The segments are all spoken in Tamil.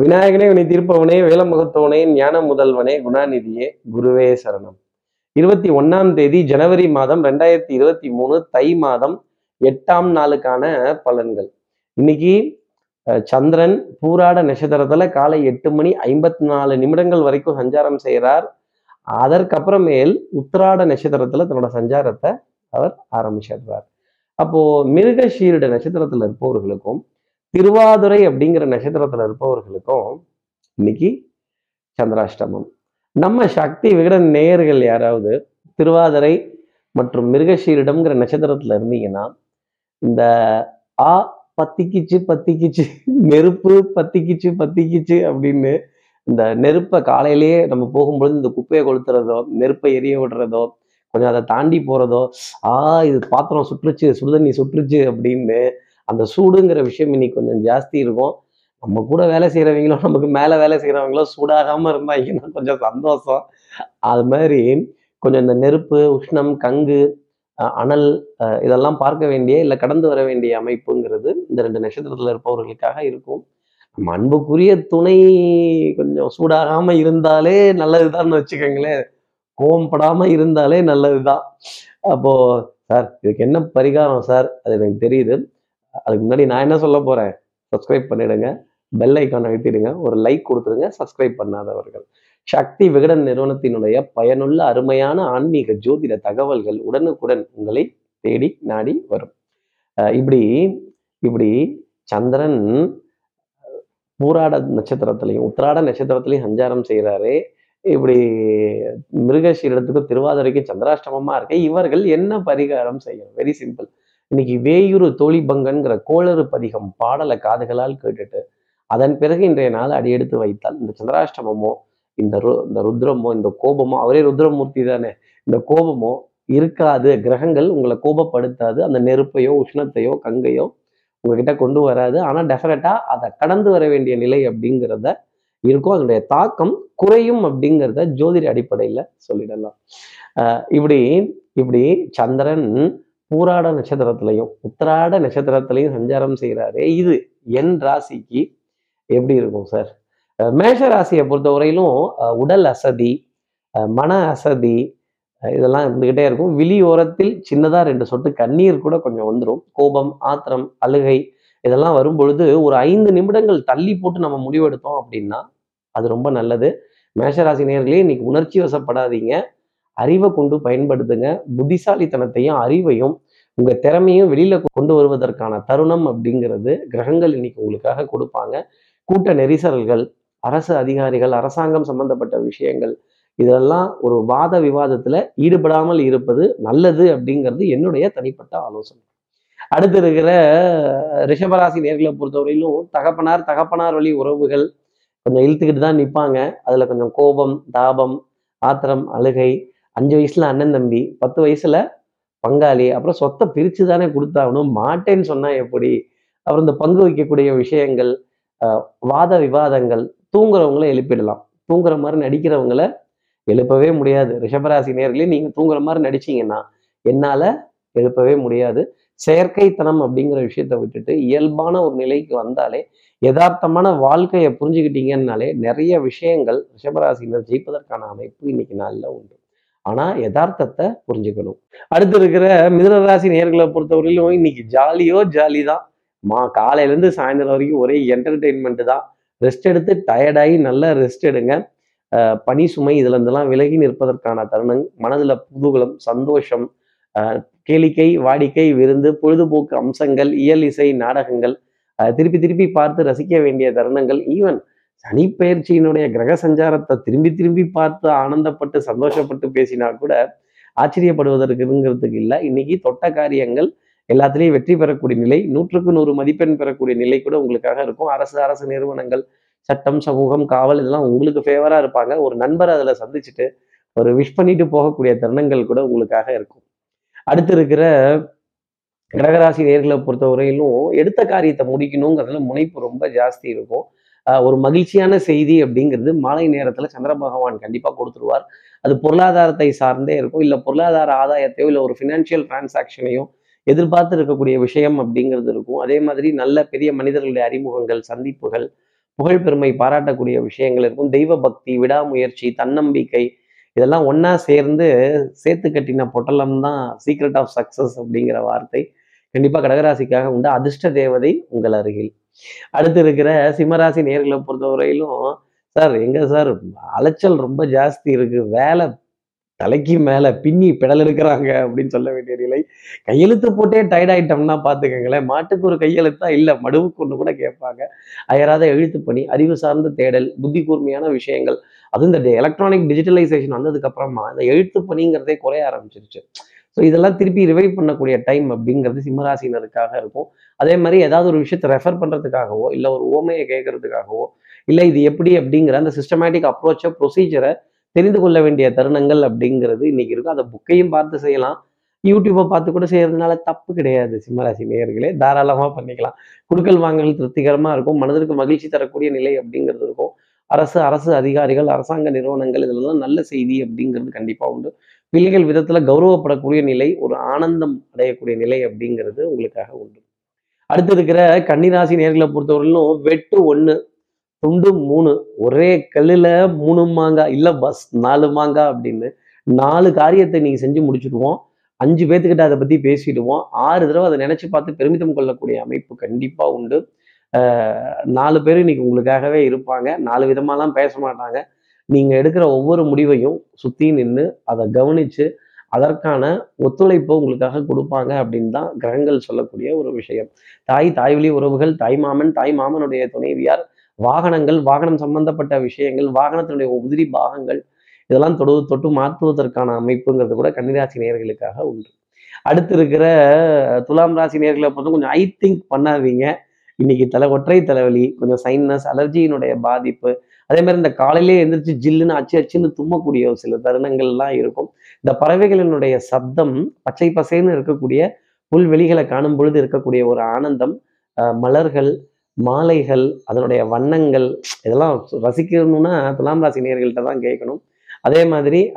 விநாயகனே வினை தீர்ப்பவனே வேலமுகத்தவனே ஞான முதல்வனே குணாநிதியே குருவே சரணம். 21ஆம் தேதி ஜனவரி மாதம் 2023 தை மாதம் 8ஆம் நாளுக்கான பலன்கள். இன்னைக்கு சந்திரன் பூராட நட்சத்திரத்துல காலை 8:54 வரைக்கும் சஞ்சாரம் செய்கிறார். அதற்கப்புறமேல் உத்திராட நட்சத்திரத்துல தன்னோட சஞ்சாரத்தை அவர் ஆரம்பிச்சிடுறார். அப்போ மிருகசீரிட நட்சத்திரத்துல இருப்பவர்களுக்கும் திருவாதுரை அப்படிங்கிற நட்சத்திரத்துல இருப்பவர்களுக்கும் இன்னைக்கு சந்திராஷ்டமம். நம்ம சக்தி விகட நேயர்கள் யாராவது திருவாதுரை மற்றும் மிருகசீரிடம்ங்கிற நட்சத்திரத்துல இருந்தீங்கன்னா, இந்த ஆ பத்திக்கிச்சு பத்திக்கிச்சு நெருப்பு பத்திக்கிச்சு பத்திக்கிச்சு அப்படின்னு இந்த நெருப்பை காலையிலேயே நம்ம போகும்பொழுது இந்த குப்பையை கொளுத்துறதோ நெருப்பை எரிய விடுறதோ கொஞ்சம் அதை தாண்டி போறதோ, இது பாத்திரம் சுற்றுச்சு சுடுதண்ணி சுற்றுச்சு அப்படின்னு அந்த சூடுங்கிற விஷயம் இன்னைக்கு கொஞ்சம் ஜாஸ்தி இருக்கும். நம்ம கூட வேலை செய்கிறவங்களோ நமக்கு மேலே வேலை செய்கிறவங்களோ சூடாகாமல் இருந்தாங்கன்னா கொஞ்சம் சந்தோஷம். அது மாதிரி கொஞ்சம் இந்த நெருப்பு உஷ்ணம் கங்கு அனல் இதெல்லாம் பார்க்க வேண்டிய இல்லை கடந்து வர வேண்டிய அமைப்புங்கிறது இந்த 2 நட்சத்திரத்தில் இருப்பவர்களுக்காக இருக்கும். நம்ம அன்புக்குரிய துணை கொஞ்சம் சூடாகாமல் இருந்தாலே நல்லதுதான்னு வச்சுக்கோங்களேன், கோவப்படாமல் இருந்தாலே நல்லதுதான். அப்போது சார் இதுக்கு என்ன பரிகாரம் சார் அது எனக்கு தெரியுது, அதுக்கு முன்னாடி நான் என்ன சொல்ல போகிறேன், சப்ஸ்கிரைப் பண்ணிடுங்க, பெல் ஐக்கானை அழுத்திடுங்க, ஒரு லைக் கொடுத்துடுங்க. சப்ஸ்கிரைப் பண்ணாதவர்கள் சக்தி விகடன் நிறுவனத்தினுடைய பயனுள்ள அருமையான ஆன்மீக ஜோதிட தகவல்கள் உடனுக்குடன் உங்களை தேடி நாடி வரும். இப்படி சந்திரன் பூராட நட்சத்திரத்திலையும் உத்திராட நட்சத்திரத்திலையும் சஞ்சாரம் செய்கிறாரு. இப்படி மிருகசீரிடத்துக்கும் திருவாதிரைக்கும் சந்திராஷ்டமமாக இருக்க இவர்கள் என்ன பரிகாரம் செய்யணும்? Very simple. இன்னைக்கு வேயூரு தோழிபங்கன்கிற கோளறு பதிகம் பாடலை காதுகளால் கேட்டுட்டு அதன் பிறகு இன்றைய நாள் அடியெடுத்து வைத்தால் இந்த சந்திராஷ்டமோ இந்த ருத்ரமோ இந்த கோபமோ, அவரே ருத்ரமூர்த்தி தானே, இந்த கோபமோ இருக்காது. கிரகங்கள் உங்களை கோபப்படுத்தாது, அந்த நெருப்பையோ உஷ்ணத்தையோ கங்கையோ உங்ககிட்ட கொண்டு வராது. ஆனால் டெஃபினட்டா அதை கடந்து வர வேண்டிய நிலை அப்படிங்கிறத இருக்கும், அதனுடைய தாக்கம் குறையும் அப்படிங்கிறத ஜோதிட அடிப்படையில் சொல்லிடலாம். இப்படி சந்திரன் பூராட நட்சத்திரத்திலையும் உத்திராட நட்சத்திரத்திலையும் சஞ்சாரம் செய்கிறாரு. இது என் ராசிக்கு எப்படி இருக்கும் சார்? மேஷ ராசியை பொறுத்தவரையிலும் உடல் அசதி மன அசதி இதெல்லாம் இருந்துக்கிட்டே இருக்கும். விழியோரத்தில் சின்னதாக 2 சொட்டு கண்ணீர் கூட கொஞ்சம் வந்துடும். கோபம் ஆத்திரம் அழுகை இதெல்லாம் வரும் பொழுது ஒரு 5 நிமிடங்கள் தள்ளி போட்டு நம்ம முடிவெடுத்தோம் அப்படின்னா அது ரொம்ப நல்லது. மேஷராசி நேயர்களே, இன்னைக்கு உணர்ச்சி வசப்படாதீங்க, அறிவை கொண்டு பயன்படுத்துங்க. புத்திசாலித்தனத்தையும் அறிவையும் உங்க திறமையும் வெளியில கொண்டு வருவதற்கான தருணம் அப்படிங்கிறது கிரகங்கள் இன்னைக்கு உங்களுக்காக கொடுப்பாங்க. கூட்ட நெரிசல்கள், அரசு அதிகாரிகள், அரசாங்கம் சம்பந்தப்பட்ட விஷயங்கள் இதெல்லாம் ஒரு வாத விவாதத்துல ஈடுபடாமல் இருப்பது நல்லது அப்படிங்கிறது என்னுடைய தனிப்பட்ட ஆலோசனை. அடுத்து இருக்கிற ரிஷபராசி நேர்களை பொறுத்தவரையிலும் தகப்பனார் வழி உறவுகள் கொஞ்சம் இழுத்துக்கிட்டு தான் நிற்பாங்க. அதுல கொஞ்சம் கோபம் தாபம் ஆத்திரம் அழுகை, 5 வயசுல அண்ணன் தம்பி, 10 வயசுல பங்காளி, அப்புறம் சொத்தை பிரித்து தானே கொடுத்தாகணும், மாட்டேன்னு சொன்னா எப்படி, அப்புறம் இந்த பங்கு வைக்கக்கூடிய விஷயங்கள், வாத விவாதங்கள், தூங்குறவங்கள எழுப்பிடலாம், தூங்குற மாதிரி நடிக்கிறவங்கள எழுப்பவே முடியாது. ரிஷபராசி நேர்களே, நீங்கள் தூங்குற மாதிரி நடிச்சிங்கன்னா என்னால் எழுப்பவே முடியாது. செயற்கைத்தனம் அப்படிங்கிற விஷயத்த விட்டுட்டு இயல்பான ஒரு நிலைக்கு வந்தாலே, யதார்த்தமான வாழ்க்கையை புரிஞ்சுக்கிட்டீங்கன்னாலே நிறைய விஷயங்கள் ரிஷபராசினர் ஜெயிப்பதற்கான அமைப்பு இன்னைக்கு நாளில் உண்டு. ஆனா யதார்த்தத்தை புரிஞ்சுக்கணும். அடுத்து இருக்கிற மிதுனராசி நேயர்களை பொறுத்தவரையிலும் இன்னைக்கு ஜாலியோ ஜாலி தான். காலையில இருந்து சாயந்தரம் வரைக்கும் ஒரே என்டர்டெயின்மெண்ட் தான். ரெஸ்ட் எடுத்து டயர்டாகி நல்லா ரெஸ்ட் எடுங்க. பனி சுமை இதுல இருந்தெல்லாம் விலகி நிற்பதற்கான தருணம். மனதுல புதுகுலம், சந்தோஷம், கேளிக்கை, வாடிக்கை, விருந்து, பொழுதுபோக்கு அம்சங்கள், இயல் இசை நாடகங்கள் திருப்பி திருப்பி பார்த்து ரசிக்க வேண்டிய தருணங்கள். ஈவன் சனி பயிற்சியினுடைய கிரக சஞ்சாரத்தை திரும்பி பார்த்து ஆனந்தப்பட்டு சந்தோஷப்பட்டு பேசினா கூட ஆச்சரியப்படுவதற்குங்கிறதுக்கு இல்லை. இன்னைக்கு தொட்ட காரியங்கள் எல்லாத்துலேயும் வெற்றி பெறக்கூடிய நிலை, 100க்கு 100 மதிப்பெண் பெறக்கூடிய நிலை கூட உங்களுக்காக இருக்கும். அரசு நிறுவனங்கள், சட்டம், சமூகம், காவல் இதெல்லாம் உங்களுக்கு ஃபேவராக இருப்பாங்க. ஒரு நண்பரை அதில் சந்திச்சுட்டு ஒரு விஷ் பண்ணிட்டு போகக்கூடிய தருணங்கள் கூட உங்களுக்காக இருக்கும். அடுத்து இருக்கிற கிரகராசி நேர்களை பொறுத்தவரையிலும் எடுத்த காரியத்தை முடிக்கணுங்கிறதுல முனைப்பு ரொம்ப ஜாஸ்தி இருக்கும். ஒரு மகிழ்ச்சியான செய்தி அப்படிங்கிறது மாலை நேரத்தில் சந்திர பகவான் கண்டிப்பாக கொடுத்துருவார். அது பொருளாதாரத்தை சார்ந்தே இருக்கும். இல்லை பொருளாதார ஆதாயத்தையோ இல்லை ஒரு ஃபினான்ஷியல் டிரான்சாக்ஷனையோ எதிர்பார்த்து இருக்கக்கூடிய விஷயம் அப்படிங்கிறது இருக்கும். அதே மாதிரி நல்ல பெரிய மனிதர்களுடைய அறிமுகங்கள், சந்திப்புகள், புகழ்பெருமை பாராட்டக்கூடிய விஷயங்கள் இருக்கும். தெய்வ பக்தி, விடாமுயற்சி, தன்னம்பிக்கை இதெல்லாம் ஒன்னா சேர்த்து கட்டின பொட்டலம் தான் சீக்ரெட் ஆஃப் சக்சஸ் அப்படிங்கிற வார்த்தை கண்டிப்பாக கடகராசிக்காக உண்டு. அதிர்ஷ்ட தேவதை உங்கள் அருகில். அடுத்து இருக்கிற சிம்மராசி நேர்களை பொறுத்தவரையிலும், சார் எங்க சார் அலைச்சல் ரொம்ப ஜாஸ்தி இருக்கு, வேலை தலைக்கு மேல பின்னி பிடல் இருக்கிறாங்க அப்படின்னு சொல்ல வேண்டிய நிலை. கையெழுத்து போட்டே டயர்ட் ஆயிட்டோம்னா பாத்துக்கங்களேன், மாட்டுக்கு ஒரு கையெழுத்தா இல்ல மடுவுக்கு ஒண்ணு கூட கேட்பாங்க. அயராத எழுத்து பணி, அறிவு சார்ந்த தேடல், புத்தி கூர்மையான விஷயங்கள், அதுவும் இந்த எலக்ட்ரானிக் டிஜிட்டலைசேஷன் வந்ததுக்கு அப்புறமா இந்த எழுத்து பணிங்கிறதே குறைய ஆரம்பிச்சிருச்சு. ஸோ இதெல்லாம் திருப்பி ரிவைவ் பண்ணக்கூடிய டைம் அப்படிங்கிறது சிம்மராசினருக்காக இருக்கும். அதே மாதிரி ஏதாவது ஒரு விஷயத்தை ரெஃபர் பண்றதுக்காகவோ இல்லை ஒரு ஓமையை கேட்கறதுக்காகவோ இல்லை இது எப்படி அப்படிங்கிற அந்த சிஸ்டமேட்டிக் அப்ரோச்சை ப்ரொசீஜரை தெரிந்து கொள்ள வேண்டிய தருணங்கள் அப்படிங்கிறது இன்னைக்கு இருக்கும். அதை புக்கையும் பார்த்து செய்யலாம், யூடியூப்பை பார்த்து கூட செய்யறதுனால தப்பு கிடையாது. சிம்மராசி நேயர்களே தாராளமாக பண்ணிக்கலாம். குடுக்கல் வாங்கல் திருப்திகரமாக இருக்கும், மனதிற்கு மகிழ்ச்சி தரக்கூடிய நிலை அப்படிங்கிறது இருக்கும். அரசு அதிகாரிகள், அரசாங்க நிறுவனங்கள் இதெல்லாம் நல்ல செய்தி அப்படிங்கிறது கண்டிப்பாக உண்டு. பிள்ளைகள் விதத்தில் கௌரவப்படக்கூடிய நிலை, ஒரு ஆனந்தம் அடையக்கூடிய நிலை அப்படிங்கிறது உங்களுக்காக உண்டு. அடுத்து இருக்கிற கன்னிராசி நேர்களை பொறுத்தவரையிலும், 8 1 2 3 ஒரே கல்லுல 3 மாங்காய் இல்லை பஸ் 4 மாங்காய் அப்படின்னு 4 காரியத்தை நீங்கள் செஞ்சு முடிச்சுடுவோம். 5 பேர்த்துக்கிட்ட அதை பற்றி பேசிடுவோம். 6 தடவை அதை நினச்சி பார்த்து பெருமிதம் கொள்ளக்கூடிய அமைப்பு கண்டிப்பாக உண்டு. 4 பேர் இன்னைக்கு உங்களுக்காகவே இருப்பாங்க. 4 விதமாலாம் பேச மாட்டாங்க. நீங்கள் எடுக்கிற ஒவ்வொரு முடிவையும் சுற்றி நின்று அதை கவனித்து அதற்கான ஒத்துழைப்பை உங்களுக்காக கொடுப்பாங்க அப்படின்னு தான் கிரகங்கள் சொல்லக்கூடிய ஒரு விஷயம். தாய் வழி உறவுகள், தாய்மாமன், தாய்மாமனுடைய துணைவியார், வாகனங்கள், வாகனம் சம்பந்தப்பட்ட விஷயங்கள், வாகனத்தினுடைய உதிரி பாகங்கள் இதெல்லாம் தொட்டு மாற்றுவதற்கான அமைப்புங்கிறது கூட கன்னிராசி நேயர்களுக்காக உண்டு. அடுத்து இருக்கிற துலாம் ராசி நேயர்களை பார்த்து கொஞ்சம் ஐ திங்க் பண்ணாதீங்க. இன்னைக்கு ஒற்றை தலைவலி, கொஞ்சம் சைனஸ், அலர்ஜியினுடைய பாதிப்பு, அதே மாதிரி இந்த காலையிலேயே எழுந்திரிச்சு ஜில்லுன்னு அச்சுன்னு தும்மக்கூடிய ஒரு சில தருணங்கள்லாம் இருக்கும். இந்த பறவைகளினுடைய சப்தம், பச்சை பசைன்னு இருக்கக்கூடிய புல்வெளிகளை காணும் பொழுது இருக்கக்கூடிய ஒரு ஆனந்தம், மலர்கள், மாலைகள், அதனுடைய வண்ணங்கள் இதெல்லாம் ரசிக்கணும்னா துலாம் ராசி நேயர்கள்ட்ட தான் கேட்கணும்.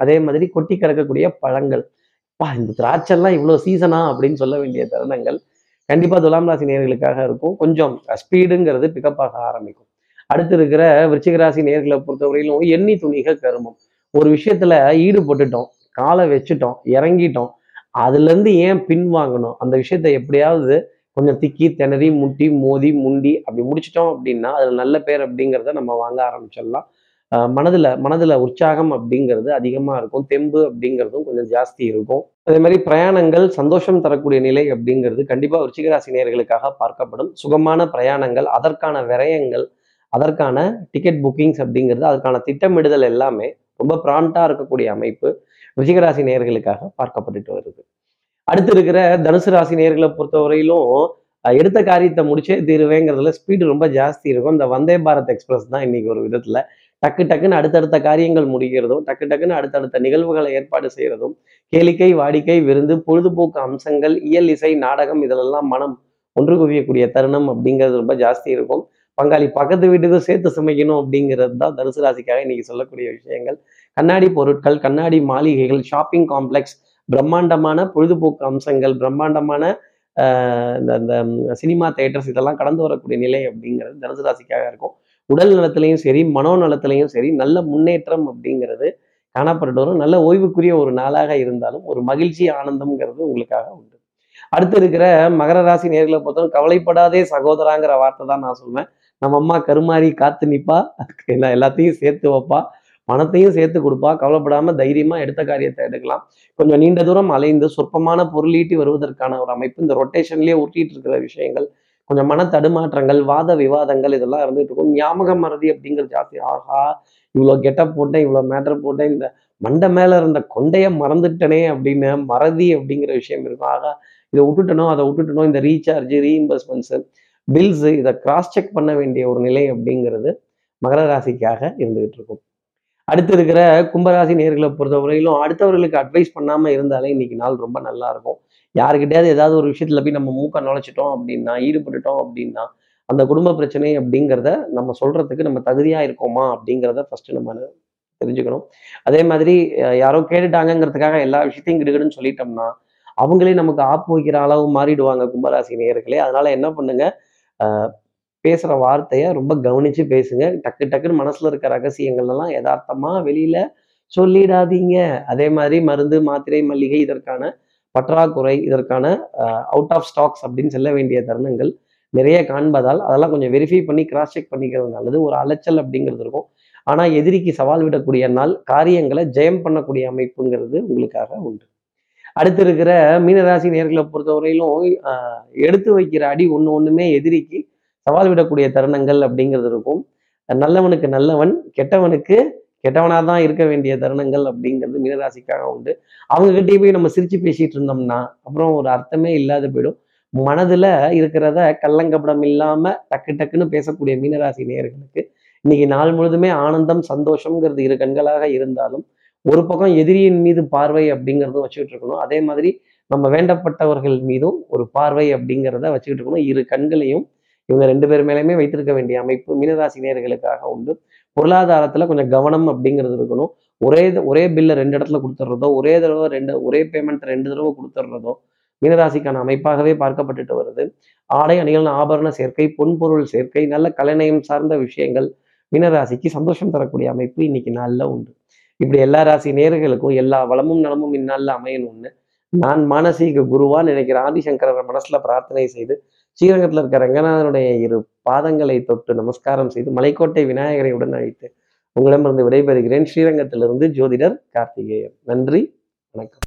அதே மாதிரி கொட்டி கிடக்கக்கூடிய பழங்கள், பா இந்த திராட்சைலாம் இவ்வளோ சீசனா அப்படின்னு சொல்ல வேண்டிய தருணங்கள் கண்டிப்பாக துலாம் ராசி நேயர்களுக்காக இருக்கும். கொஞ்சம் ஸ்பீடுங்கிறது பிக்கப் ஆக ஆரம்பிக்கும். அடுத்து இருக்கிற விருச்சிக ராசி நேயர்களை பொறுத்தவரையிலும், எண்ணி துணிக கருமம். ஒரு விஷயத்துல ஈடுபட்டுட்டோம், காலை வச்சுட்டோம், இறங்கிட்டோம், அதுலேருந்து ஏன் பின் வாங்கணும்? அந்த விஷயத்த எப்படியாவது கொஞ்சம் திக்கி திணறி முட்டி மோதி முண்டி அப்படி முடிச்சிட்டோம் அப்படின்னா அதில் நல்ல பேர் அப்படிங்கிறத நம்ம வாங்க ஆரம்பிச்சிடலாம். மனதில் உற்சாகம் அப்படிங்கிறது அதிகமாக இருக்கும். தெம்பு அப்படிங்கிறதும் கொஞ்சம் ஜாஸ்தி இருக்கும். அதே மாதிரி பிரயாணங்கள் சந்தோஷம் தரக்கூடிய நிலை அப்படிங்கிறது கண்டிப்பாக விருச்சிக ராசி நேயர்களுக்காக பார்க்கப்படும். சுகமான பிரயாணங்கள், அதற்கான விரயங்கள், அதற்கான டிக்கெட் புக்கிங்ஸ் அப்படிங்கிறது, அதற்கான திட்டமிடுதல் எல்லாமே ரொம்ப பிராண்டாக இருக்கக்கூடிய அமைப்பு விருச்சிக ராசி நேயர்களுக்காக பார்க்கப்பட்டுட்டு வருது. அடுத்து இருக்கிற தனுசு ராசி நேயர்களை பொறுத்தவரையிலும், எடுத்த காரியத்தை முடிச்சே தீருவேங்கிறதுல ஸ்பீடு ரொம்ப ஜாஸ்தி இருக்கும். இந்த வந்தே பாரத் எக்ஸ்பிரஸ் தான் இன்னைக்கு ஒரு விதத்துல டக்கு டக்குன்னு அடுத்தடுத்த காரியங்கள் முடிக்கிறதும், டக்கு டக்குன்னு அடுத்தடுத்த நிகழ்வுகளை ஏற்பாடு செய்யறதும், கேளிக்கை, வாடிக்கை, விருந்து, பொழுதுபோக்கு அம்சங்கள், இயல், இசை, நாடகம் இதிலெல்லாம் மனம் ஒன்று குவியக்கூடிய தருணம் அப்படிங்கிறது ரொம்ப ஜாஸ்தி இருக்கும். பங்காளி பக்கத்து வீட்டுக்கும் சேர்த்து சமைக்கணும் அப்படிங்கிறது தான் தனுசு ராசிக்காக இன்னைக்கு சொல்லக்கூடிய விஷயங்கள். கண்ணாடி பொருட்கள், கண்ணாடி மாளிகைகள், ஷாப்பிங் காம்ப்ளெக்ஸ், பிரம்மாண்டமான பொழுதுபோக்கு அம்சங்கள், பிரம்மாண்டமான இந்த சினிமா தியேட்டர்ஸ் இதெல்லாம் கடந்து வரக்கூடிய நிலை அப்படிங்கிறது தனுசு ராசிக்காக இருக்கும். உடல் நலத்திலையும் சரி, மனோநலத்திலையும் சரி நல்ல முன்னேற்றம் அப்படிங்கிறது காணப்பட்டு வரும். நல்ல ஓய்வுக்குரிய ஒரு நாளாக இருந்தாலும் ஒரு மகிழ்ச்சி, ஆனந்தம்ங்கிறது உங்களுக்காக உண்டு. அடுத்து இருக்கிற மகர ராசி நேர்களை பொறுத்தவரை, கவலைப்படாதே சகோதராங்கிற வார்த்தை தான் நான் சொல்வேன். நம்ம அம்மா கருமாரி காத்து நிற்பா, எல்லாத்தையும் சேர்த்து வைப்பா, பணத்தையும் சேர்த்து கொடுப்பா. கவலைப்படாமல் தைரியமாக எடுத்த காரியத்தை எடுக்கலாம். கொஞ்சம் நீண்ட தூரம் அலைந்து சொற்பமான பொருளீட்டி வருவதற்கான ஒரு அமைப்பு. இந்த ரொட்டேஷன்லேயே ஊட்டிகிட்டு இருக்கிற விஷயங்கள், கொஞ்சம் மன தடுமாற்றங்கள், வாத விவாதங்கள் இதெல்லாம் இருந்துகிட்டு இருக்கும். ஞாபக மறதி அப்படிங்கிறது ஜாஸ்தி. ஆஹா இவ்வளோ கெட்டப் போட்டேன், இவ்வளோ மேட்டர் போட்டேன், இந்த மண்டை மேலே இருந்த கொண்டையை மறந்துட்டனே அப்படின்னு மறதி அப்படிங்கிற விஷயம் இருக்கும். ஆகா இதை விட்டுட்டணும், அதை விட்டுட்டணும், இந்த ரீசார்ஜ், ரீஇம்பர்ஸ்மெண்ட்ஸு, பில்ஸு இதை கிராஸ் செக் பண்ண வேண்டிய ஒரு நிலை அப்படிங்கிறது மகர ராசிக்காக இருந்துகிட்டு இருக்கும். அடுத்து இருக்கிற கும்பராசி நேயர்களை பொறுத்தவரையிலும், அடுத்தவர்களுக்கு அட்வைஸ் பண்ணாமல் இருந்தாலே இன்னைக்கு நாள் ரொம்ப நல்லா இருக்கும். யாருக்கிட்டையாவது ஏதாவது ஒரு விஷயத்துல போய் நம்ம மூக்க நுழைச்சிட்டோம் அப்படின்னா, ஈடுபட்டுட்டோம் அப்படின்னா அந்த குடும்ப பிரச்சனை அப்படிங்கிறத நம்ம சொல்றதுக்கு நம்ம தகுதியாக இருக்கோமா அப்படிங்கிறத ஃபர்ஸ்ட் நம்ம தெரிஞ்சுக்கணும். அதே மாதிரி யாரோ கேட்டுட்டாங்கிறதுக்காக எல்லா விஷயத்தையும் கிடுகிடுன்னு சொல்லிட்டோம்னா அவங்களே நமக்கு ஆப்பு வைக்கிற அளவு மாறிடுவாங்க கும்பராசி நேயர்களே. அதனால என்ன பண்ணுங்க, பேசுகிற வார்த்தையை ரொம்ப கவனித்து பேசுங்க. டக்கு டக்குன்னு மனசில் இருக்கிற ரகசியங்கள்லாம் யதார்த்தமாக வெளியில் சொல்லிடாதீங்க. அதே மாதிரி மருந்து, மாத்திரை, மளிகை, இதற்கான பற்றாக்குறை, இதற்கான அவுட் ஆஃப் ஸ்டாக்ஸ் அப்படின்னு சொல்ல வேண்டிய தருணங்கள் நிறைய காண்பதால் அதெல்லாம் கொஞ்சம் வெரிஃபை பண்ணி கிராஸ் செக் பண்ணிக்கிறது நல்லது. ஒரு அலைச்சல் அப்படிங்கிறது இருக்கும், ஆனால் எதிரிக்கு சவால் விடக்கூடிய நாள், காரியங்களை ஜெயம் பண்ணக்கூடிய அமைப்புங்கிறது உங்களுக்காக உண்டு. அடுத்து இருக்கிற மீனராசி நேர்களை பொறுத்தவரையிலும் எடுத்து வைக்கிற அடி ஒன்றுமே எதிரிக்கு சவால் விடக்கூடிய தருணங்கள் அப்படிங்கிறது இருக்கும். நல்லவனுக்கு நல்லவன், கெட்டவனுக்கு கெட்டவனாக தான் இருக்க வேண்டிய தருணங்கள் அப்படிங்கிறது மீனராசிக்காக உண்டு. அவங்ககிட்டயே போய் நம்ம சிரித்து பேசிகிட்டு இருந்தோம்னா அப்புறம் ஒரு அர்த்தமே இல்லாத போயிடும். மனதில் இருக்கிறத கள்ளங்கப்படம் இல்லாமல் டக்கு டக்குன்னு பேசக்கூடிய மீனராசி நேயர்களுக்கு இன்னைக்கு நாள் முழுதுமே ஆனந்தம், சந்தோஷங்கிறது இரு கண்களாக இருந்தாலும் ஒரு பக்கம் எதிரியின் மீது பார்வை அப்படிங்கிறதும் வச்சுக்கிட்டு இருக்கணும். அதே மாதிரி நம்ம வேண்டப்பட்டவர்கள் மீதும் ஒரு பார்வை அப்படிங்கிறத வச்சுக்கிட்டு இருக்கணும். இரு கண்களையும் இவங்க 2 பேர் மேலேயுமே வைத்திருக்க வேண்டிய அமைப்பு மீனராசி நேயர்களுக்காக உண்டு. பொருளாதாரத்தில் கொஞ்சம் கவனம் அப்படிங்கிறது இருக்கணும். ஒரே பில்லை 2 இடத்துல கொடுத்துட்றதோ, ஒரே பேமெண்ட் 2 தடவை கொடுத்துட்றதோ மீனராசிக்கான அமைப்பாகவே பார்க்கப்பட்டுட்டு வருது. ஆடை அணிகள், ஆபரண சேர்க்கை, பொன்பொருள் சேர்க்கை, நல்ல கலைநயம் சார்ந்த விஷயங்கள் மீனராசிக்கு சந்தோஷம் தரக்கூடிய அமைப்பு இன்னைக்கு நாளில் உண்டு. இப்படி எல்லா ராசி நேயர்களுக்கும் எல்லா வளமும் நலமும் இந்நாளில் அமையணும்னு நான் மானசீக குருவா நினைக்கிற ஆதிசங்கரர் மனசுல பிரார்த்தனை செய்து, ஸ்ரீரங்கத்தில் இருக்கிற ரங்கநாதனுடைய 2 பாதங்களை தொட்டு நமஸ்காரம் செய்து, மலைக்கோட்டை விநாயகரை உடன் அழைத்து உங்களிடமிருந்து விடைபெறுகிறேன். ஸ்ரீரங்கத்திலிருந்து ஜோதிடர் கார்த்திகேயன். நன்றி, வணக்கம்.